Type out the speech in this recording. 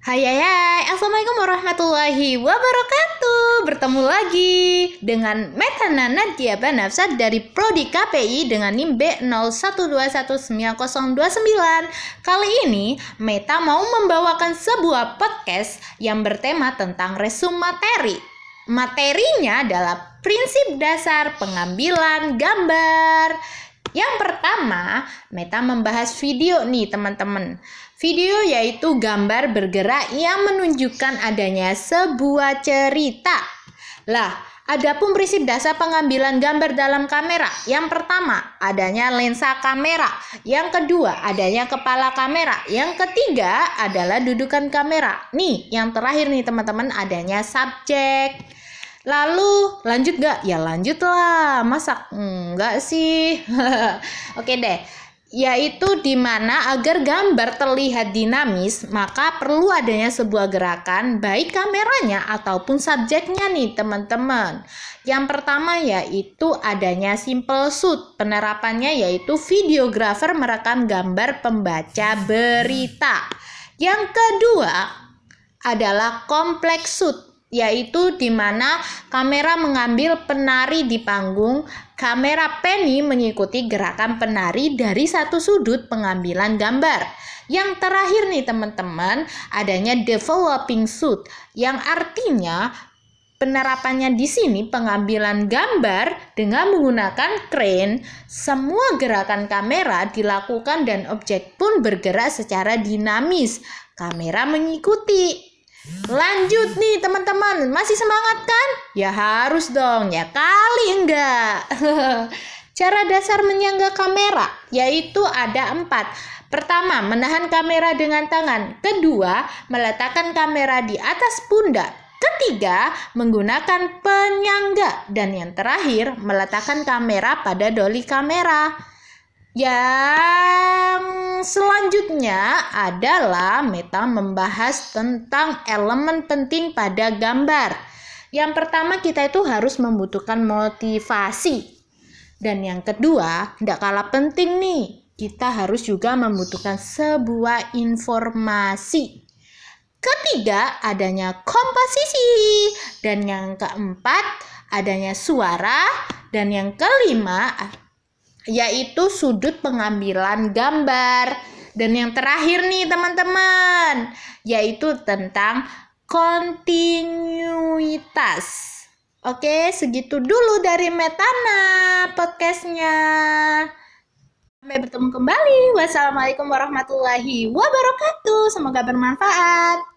Hai, Assalamualaikum warahmatullahi wabarakatuh. Bertemu lagi dengan Meta Nana Nadya Banafsat dari Prodi KPI dengan NIM B01219029. Kali ini Meta mau membawakan sebuah podcast yang bertema tentang resume materi. Materinya adalah prinsip dasar pengambilan gambar. Yang pertama, Meta membahas video nih teman-teman. Video yaitu gambar bergerak yang menunjukkan adanya sebuah cerita. Lah, adapun prinsip dasar pengambilan gambar dalam kamera. Yang pertama, adanya lensa kamera. Yang kedua, adanya kepala kamera. Yang ketiga, adalah dudukan kamera. Nih, yang terakhir nih teman-teman, adanya subjek. Lalu lanjut gak? Ya lanjutlah. Masa enggak sih? Oke deh. Yaitu dimana agar gambar terlihat dinamis, maka perlu adanya sebuah gerakan baik kameranya ataupun subjeknya nih teman-teman. Yang pertama yaitu adanya simple shoot. Penerapannya yaitu videografer merekam gambar pembaca berita. Yang kedua adalah complex shoot, yaitu di mana kamera mengambil penari di panggung, kamera penny mengikuti gerakan penari dari satu sudut pengambilan gambar. Yang terakhir nih teman-teman, adanya developing shoot, yang artinya penerapannya di sini pengambilan gambar dengan menggunakan crane, semua gerakan kamera dilakukan dan objek pun bergerak secara dinamis, kamera mengikuti. Lanjut nih teman-teman, masih semangat kan? Ya harus dong, ya kali enggak. Cara dasar menyangga kamera yaitu ada 4. Pertama, menahan kamera dengan tangan. Kedua, meletakkan kamera di atas pundak. Ketiga, menggunakan penyangga. Dan yang terakhir, meletakkan kamera pada doli kamera. Yang selanjutnya adalah Meta membahas tentang elemen penting pada gambar. Yang pertama, kita itu harus membutuhkan motivasi. Dan yang kedua, tidak kalah penting nih, kita harus juga membutuhkan sebuah informasi. Ketiga, adanya komposisi. Dan yang keempat, adanya suara. Dan yang kelima, yaitu sudut pengambilan gambar. Dan yang terakhir nih teman-teman, yaitu tentang kontinuitas. Oke, segitu dulu dari Metana podcastnya. Sampai bertemu kembali. Wassalamualaikum warahmatullahi wabarakatuh. Semoga bermanfaat.